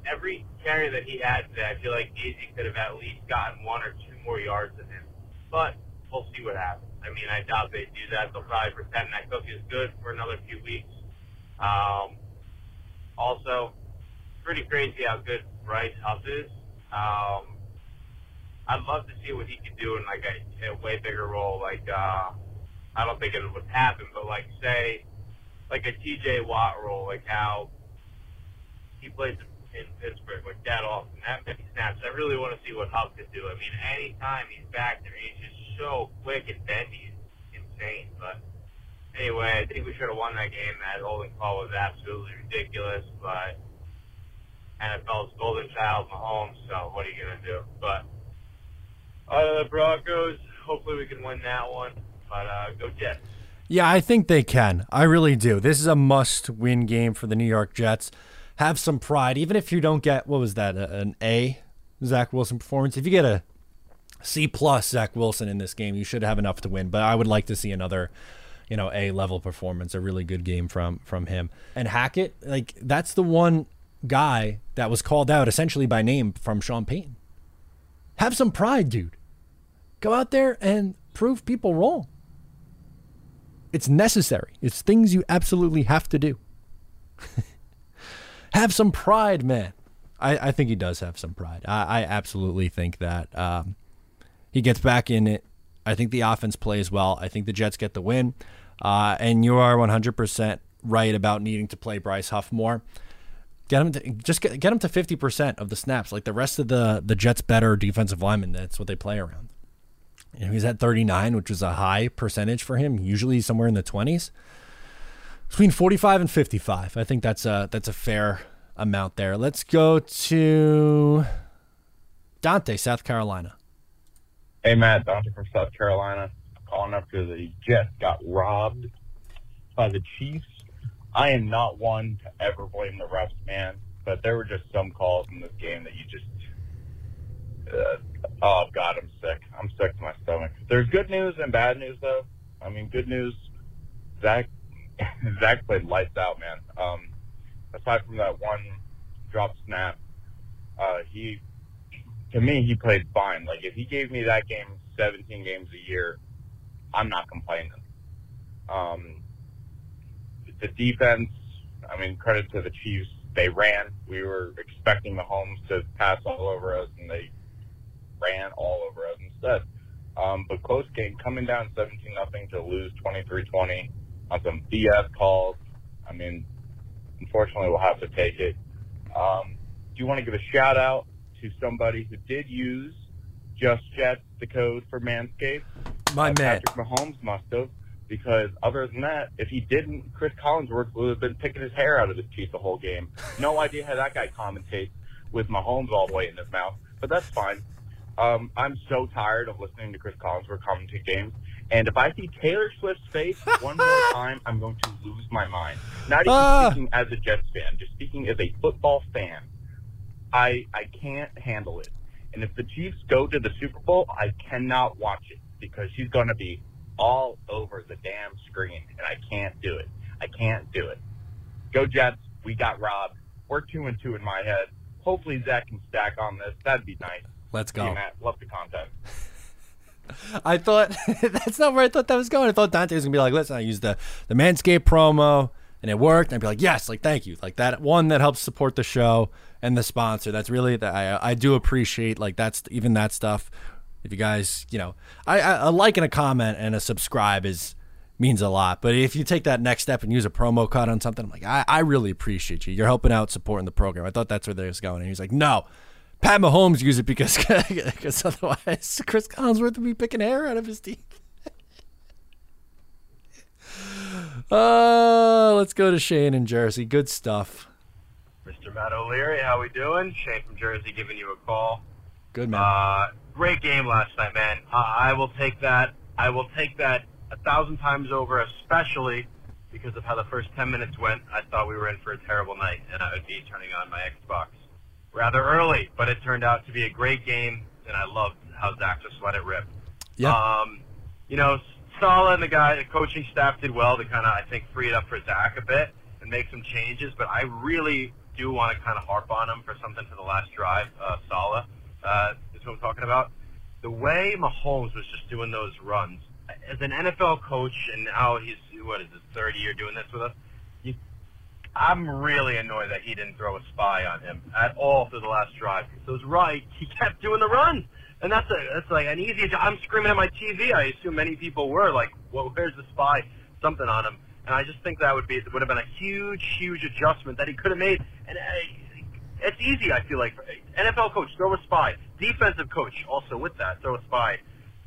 every carry that he had today, I feel like Izzy could have at least gotten 1 or 2 more yards than him. But we'll see what happens. I mean, I doubt they do that. They'll probably pretend that Cook is good for another few weeks. Also, pretty crazy how good Bryce Huff is. I'd love to see what he could do in like a way bigger role. Like, I don't think it would happen, but like say, like a T.J. Watt role, like how he plays in Pittsburgh, like that often, that many snaps. I really want to see what Huff could do. I mean, any time he's back there, he's just so quick and bendy. It's insane. But anyway, I think we should have won that game. That holding call was absolutely ridiculous, but NFL's golden child, Mahomes, so what are you going to do? But the Broncos, hopefully we can win that one, but go Jets. Yeah, I think they can. I really do. This is a must-win game for the New York Jets. Have some pride, even if you don't get, what was that, an A, Zach Wilson performance? If you get a C+ Zach Wilson in this game, you should have enough to win. But I would like to see another, you know, A-level performance, a really good game from him. And Hackett, like, that's the one guy that was called out essentially by name from Sean Payton. Have some pride, dude. Go out there and prove people wrong. It's necessary. It's things you absolutely have to do. Have some pride, man. I think he does have some pride. I absolutely think that he gets back in it. I think the offense plays well. I think the Jets get the win. And you are 100% right about needing to play Bryce Huff more. Get him to 50% of the snaps. Like the rest of the Jets' better defensive linemen, that's what they play around. You know, he's at 39, which is a high percentage for him, usually somewhere in the 20s. Between 45 and 55. I think that's a fair amount there. Let's go to Dante, South Carolina. Hey, Matt. Dante from South Carolina. Calling up because the Jets got robbed by the Chiefs. I am not one to ever blame the refs, man, but there were just some calls in this game that you just oh, God, I'm sick. I'm sick to my stomach. There's good news and bad news, though. I mean, good news, Zach played lights out, man. Aside from that one drop snap, he played fine. Like, if he gave me that game 17 games a year, I'm not complaining. The defense, I mean, credit to the Chiefs. They ran. We were expecting Mahomes to pass all over us, and they ran all over us instead. But close game, coming down 17-0 to lose 23-20. On some BS calls. I mean, unfortunately, we'll have to take it. Do you want to give a shout-out to somebody who did use Just Jets, the code for Manscaped? My man. Patrick Mahomes must have, because other than that, if he didn't, Chris Collinsworth would have been picking his hair out of his cheek the whole game. No idea how that guy commentates with Mahomes all the way in his mouth, but that's fine. I'm so tired of listening to Chris Collinsworth commentate games. And if I see Taylor Swift's face one more time, I'm going to lose my mind. Not even speaking as a Jets fan, just speaking as a football fan. I can't handle it. And if the Chiefs go to the Super Bowl, I cannot watch it because she's going to be all over the damn screen, and I can't do it. I can't do it. Go Jets. We got robbed. We're 2-2 in my head. Hopefully Zach can stack on this. That'd be nice. Let's go. Hey, Matt, love the content. I thought that's not where I thought that was going. I thought Dante was going to be like, listen, I used the Manscaped promo, and it worked. And I'd be like, yes, like, thank you. Like, that one that helps support the show and the sponsor. That's really that I do appreciate, like, that's even that stuff. If you guys, you know, a like and a comment and a subscribe means a lot. But if you take that next step and use a promo code on something, I'm like, I really appreciate you. You're helping out, supporting the program. I thought that's where they was going. And he's like, no. Pat Mahomes used it because otherwise Chris Collinsworth would be picking hair out of his teeth. Let's go to Shane in Jersey. Good stuff. Mr. Matt O'Leary, how we doing? Shane from Jersey giving you a call. Good, man. Great game last night, man. I will take that. I will take that 1,000 times over, especially because of how the first 10 minutes went. I thought we were in for a terrible night, and I would be turning on my Xbox rather early, but it turned out to be a great game, and I loved how Zach just let it rip. Yeah. You know, Saleh and the coaching staff did well to kind of, I think, free it up for Zach a bit and make some changes, but I really do want to kind of harp on him for something for the last drive, Saleh. Is what I'm talking about. The way Mahomes was just doing those runs, as an NFL coach, and now he's, what is his third year doing this with us, I'm really annoyed that he didn't throw a spy on him at all through the last drive. Because it was right. He kept doing the runs. And that's like an easy job. I'm screaming at my TV. I assume many people were like, well, where's the spy? Something on him. And I just think that would have been a huge, huge adjustment that he could have made. And it's easy, I feel like. NFL coach, throw a spy. Defensive coach, also with that, throw a spy.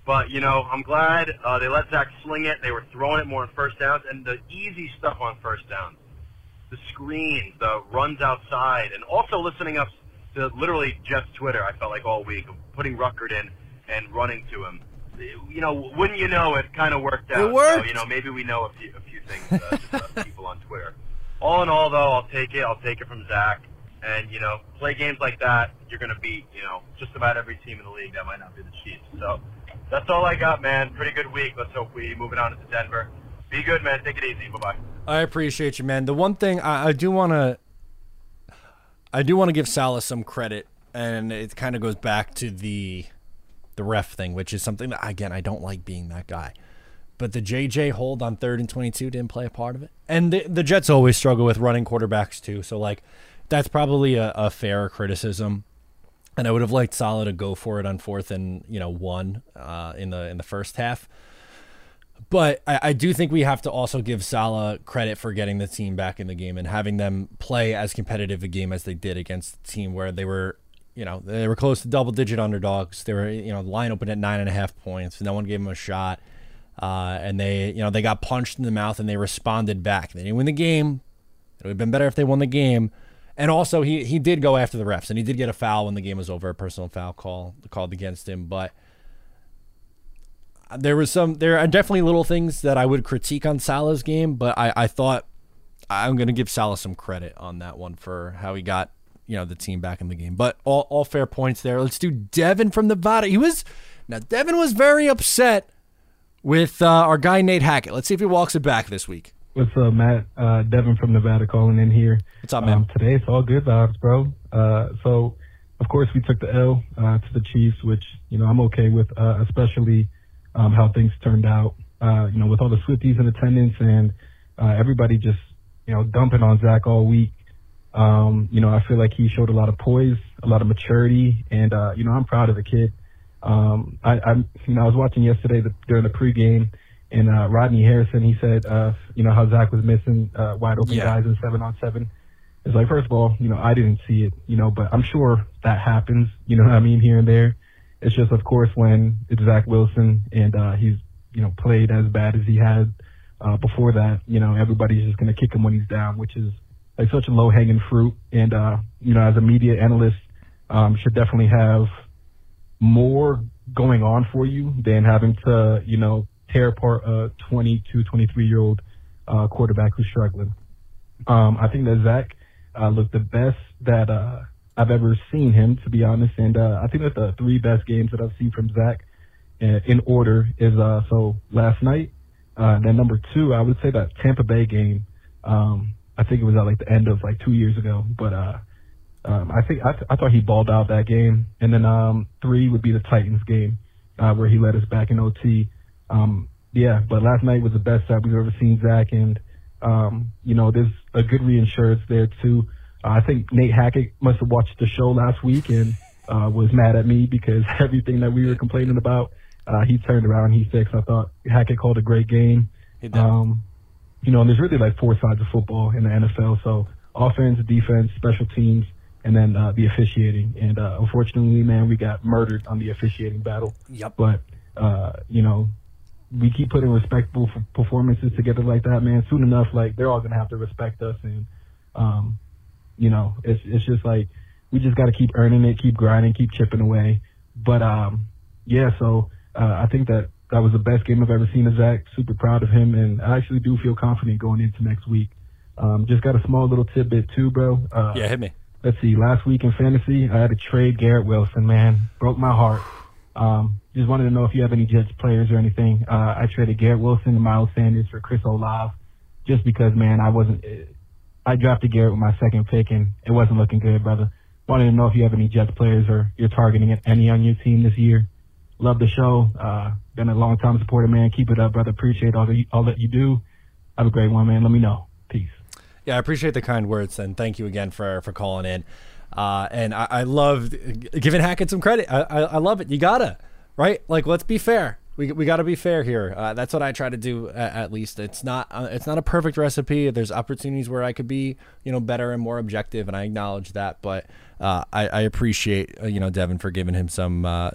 But, you know, I'm glad they let Zach sling it. They were throwing it more on first downs. And the easy stuff on first downs. The screens, the runs outside, and also listening up to literally Jeff's Twitter, I felt like all week, putting Ruckert in and running to him. You know, wouldn't you know, it kind of worked out. It worked. So, you know, maybe we know a few things, just people on Twitter. All in all, though, I'll take it. I'll take it from Zach. And, you know, play games like that, you're going to beat, you know, just about every team in the league that might not be the Chiefs. So that's all I got, man. Pretty good week. Let's hope we move it on to Denver. Be good, man. Take it easy. Bye-bye. I appreciate you, man. The one thing I do want to give Saleh some credit, and it kind of goes back to the ref thing, which is something that, again, I don't like being that guy. But the JJ hold on 3rd and 22 didn't play a part of it. And the Jets always struggle with running quarterbacks too, so like that's probably a fair criticism. And I would have liked Saleh to go for it on 4th and 1 in the first half. But I do think we have to also give Saleh credit for getting the team back in the game and having them play as competitive a game as they did against a team where they were, you know, they were close to double-digit underdogs. They were, you know, the line open at 9.5 points. No one gave them a shot. And they, you know, they got punched in the mouth and they responded back. They didn't win the game. It would have been better if they won the game. And also, he did go after the refs, and he did get a foul when the game was over, a personal foul call called against him. But there are definitely little things that I would critique on Saleh's game, but I thought I'm going to give Saleh some credit on that one for how he got, you know, the team back in the game. But all fair points there. Let's do Devin from Nevada. Devin was very upset with our guy Nate Hackett. Let's see if he walks it back this week. What's up, Matt? Devin from Nevada calling in here. What's up, man? Today it's all good vibes, bro. So of course we took the L to the Chiefs, which, you know, I'm okay with, especially how things turned out, you know, with all the Swifties in attendance and everybody just, you know, dumping on Zach all week. You know, I feel like he showed a lot of poise, a lot of maturity, and, you know, I'm proud of the kid. You know, I was watching yesterday during the pregame, and Rodney Harrison, he said, you know, how Zach was missing wide open guys in 7-on-7. It's like, first of all, you know, I didn't see it, you know, but I'm sure that happens, you know what I mean, here and there. It's just, of course, when it's Zach Wilson and he's, you know, played as bad as he had before that, you know, everybody's just going to kick him when he's down, which is like such a low-hanging fruit. And, you know, as a media analyst, should definitely have more going on for you than having to, you know, tear apart a 22, 23-year-old quarterback who's struggling. I think that Zach looked the best that I've ever seen him, to be honest. And I think that the three best games that I've seen from Zach in order is so last night. Then number two, I would say that Tampa Bay game. I think it was at like the end of like 2 years ago, but I thought he balled out that game. And then three would be the Titans game where he led us back in OT. But last night was the best that we've ever seen Zach, and there's a good reinsurance there too. I think Nate Hackett must have watched the show last week and was mad at me because everything that we were complaining about, he turned around and he fixed. I thought Hackett called a great game. He did. And there's really like four sides of football in the NFL. So offense, defense, special teams, and then the officiating. And unfortunately, man, we got murdered on the officiating battle. Yep. But, we keep putting respectable performances together like that, man. Soon enough, like, they're all going to have to respect us. And, it's just like we just got to keep earning it, keep grinding, keep chipping away. But, I think that was the best game I've ever seen of Zach. Super proud of him, and I actually do feel confident going into next week. Just got a small little tidbit too, bro. Hit me. Let's see. Last week in fantasy, I had to trade Garrett Wilson, man. Broke my heart. Just wanted to know if you have any Jets players or anything. I traded Garrett Wilson and Miles Sanders for Chris Olave just because, man, I drafted Garrett with my second pick, and it wasn't looking good, brother. Wanted to know if you have any Jets players or you're targeting any on your team this year. Love the show. Been a long-time supporter, man. Keep it up, brother. Appreciate all that you do. Have a great one, man. Let me know. Peace. Yeah, I appreciate the kind words, and thank you again for calling in. And I love giving Hackett some credit. I love it. You got to, right? Like, let's be fair. We got to be fair here. That's what I try to do, at least. It's not a perfect recipe. There's opportunities where I could be, better and more objective, and I acknowledge that. But I appreciate, Devin for giving him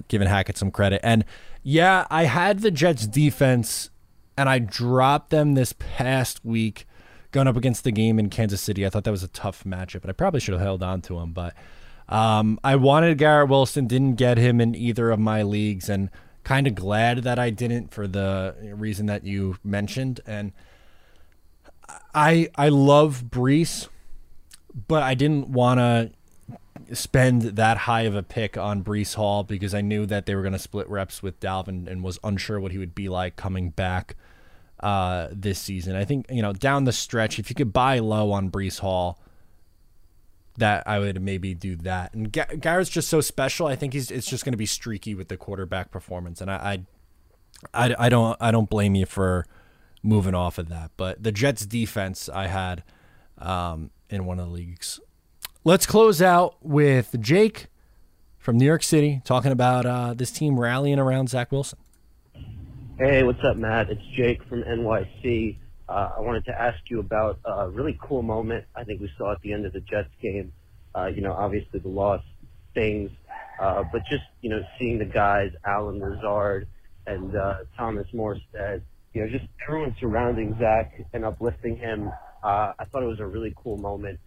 giving Hackett some credit. And yeah, I had the Jets defense, and I dropped them this past week, going up against the game in Kansas City. I thought that was a tough matchup, and I probably should have held on to him. But I wanted Garrett Wilson, didn't get him in either of my leagues, and kind of glad that I didn't for the reason that you mentioned. And I love Breece, but I didn't want to spend that high of a pick on Breece Hall because I knew that they were going to split reps with Dalvin and was unsure what he would be like coming back this season. I think, down the stretch, if you could buy low on Breece Hall, that I would maybe do that. And Garrett's just so special. I think it's just going to be streaky with the quarterback performance. And I don't blame you for moving off of that. But the Jets defense I had in one of the leagues. Let's close out with Jake from New York City talking about this team rallying around Zach Wilson. Hey, what's up, Matt? It's Jake from NYC. I wanted to ask you about a really cool moment I think we saw at the end of the Jets game. Obviously the loss things, but just, seeing the guys, Alan Lazard and Thomas Morstead, just everyone surrounding Zach and uplifting him. I thought it was a really cool moment.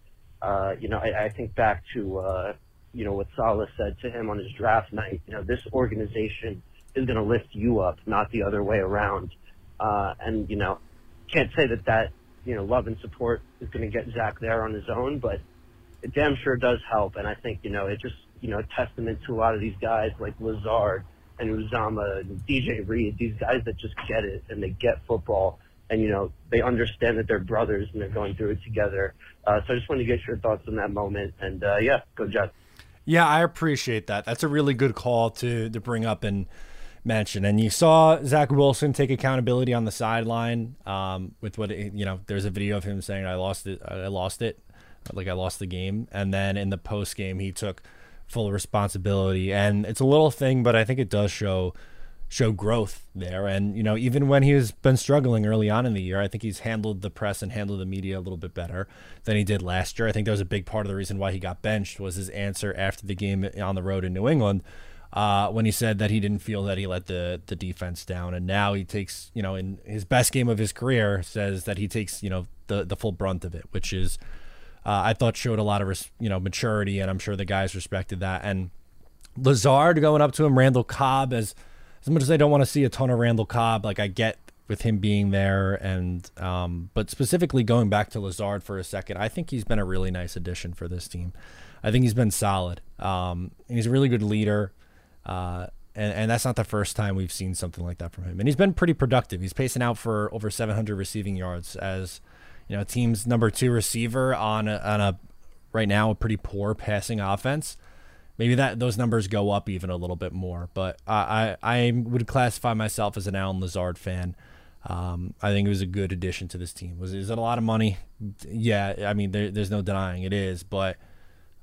I think back to, what Saleh said to him on his draft night. This organization is going to lift you up, not the other way around. Can't say that love and support is going to get Zach there on his own, but it damn sure does help. And I think, it just, a testament to a lot of these guys like Lazard and Uzomah and DJ Reed, these guys that just get it and they get football and, they understand that they're brothers and they're going through it together. So I just wanted to get your thoughts on that moment. And go Jets. Yeah, I appreciate that. That's a really good call to bring up and mention. And you saw Zach Wilson take accountability on the sideline with what, there's a video of him saying, I lost it. Like I lost the game. And then in the post game, he took full responsibility, and it's a little thing, but I think it does show growth there. And, even when he has been struggling early on in the year, I think he's handled the press and handled the media a little bit better than he did last year. I think that was a big part of the reason why he got benched was his answer after the game on the road in New England. When he said that he didn't feel that he let the defense down, and now he takes, in his best game of his career, says that he takes, the full brunt of it, which is, I thought showed a lot of, maturity, and I'm sure the guys respected that. And Lazard going up to him, Randall Cobb, as as much as I don't want to see a ton of Randall Cobb, like I get with him being there, and but specifically going back to Lazard for a second, I think he's been a really nice addition for this team. I think he's been solid, and he's a really good leader, and that's not the first time we've seen something like that from him. And he's been pretty productive. He's pacing out for over 700 receiving yards as, you know, team's #2 receiver on a right now a pretty poor passing offense. Maybe that those numbers go up even a little bit more, but I would classify myself as an Alan Lazard fan. I think it was a good addition to this team. Is it a lot of money? Yeah, I mean, there's no denying it is, but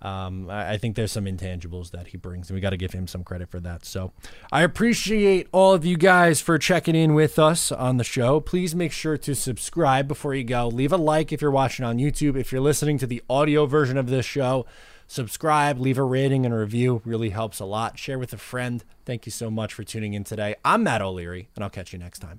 I think there's some intangibles that he brings, and we got to give him some credit for that. So I appreciate all of you guys for checking in with us on the show. Please make sure to subscribe before you go. Leave a like if you're watching on YouTube. If you're listening to the audio version of this show, subscribe, leave a rating and a review. Really helps a lot. Share with a friend. Thank you so much for tuning in today. I'm Matt O'Leary, and I'll catch you next time.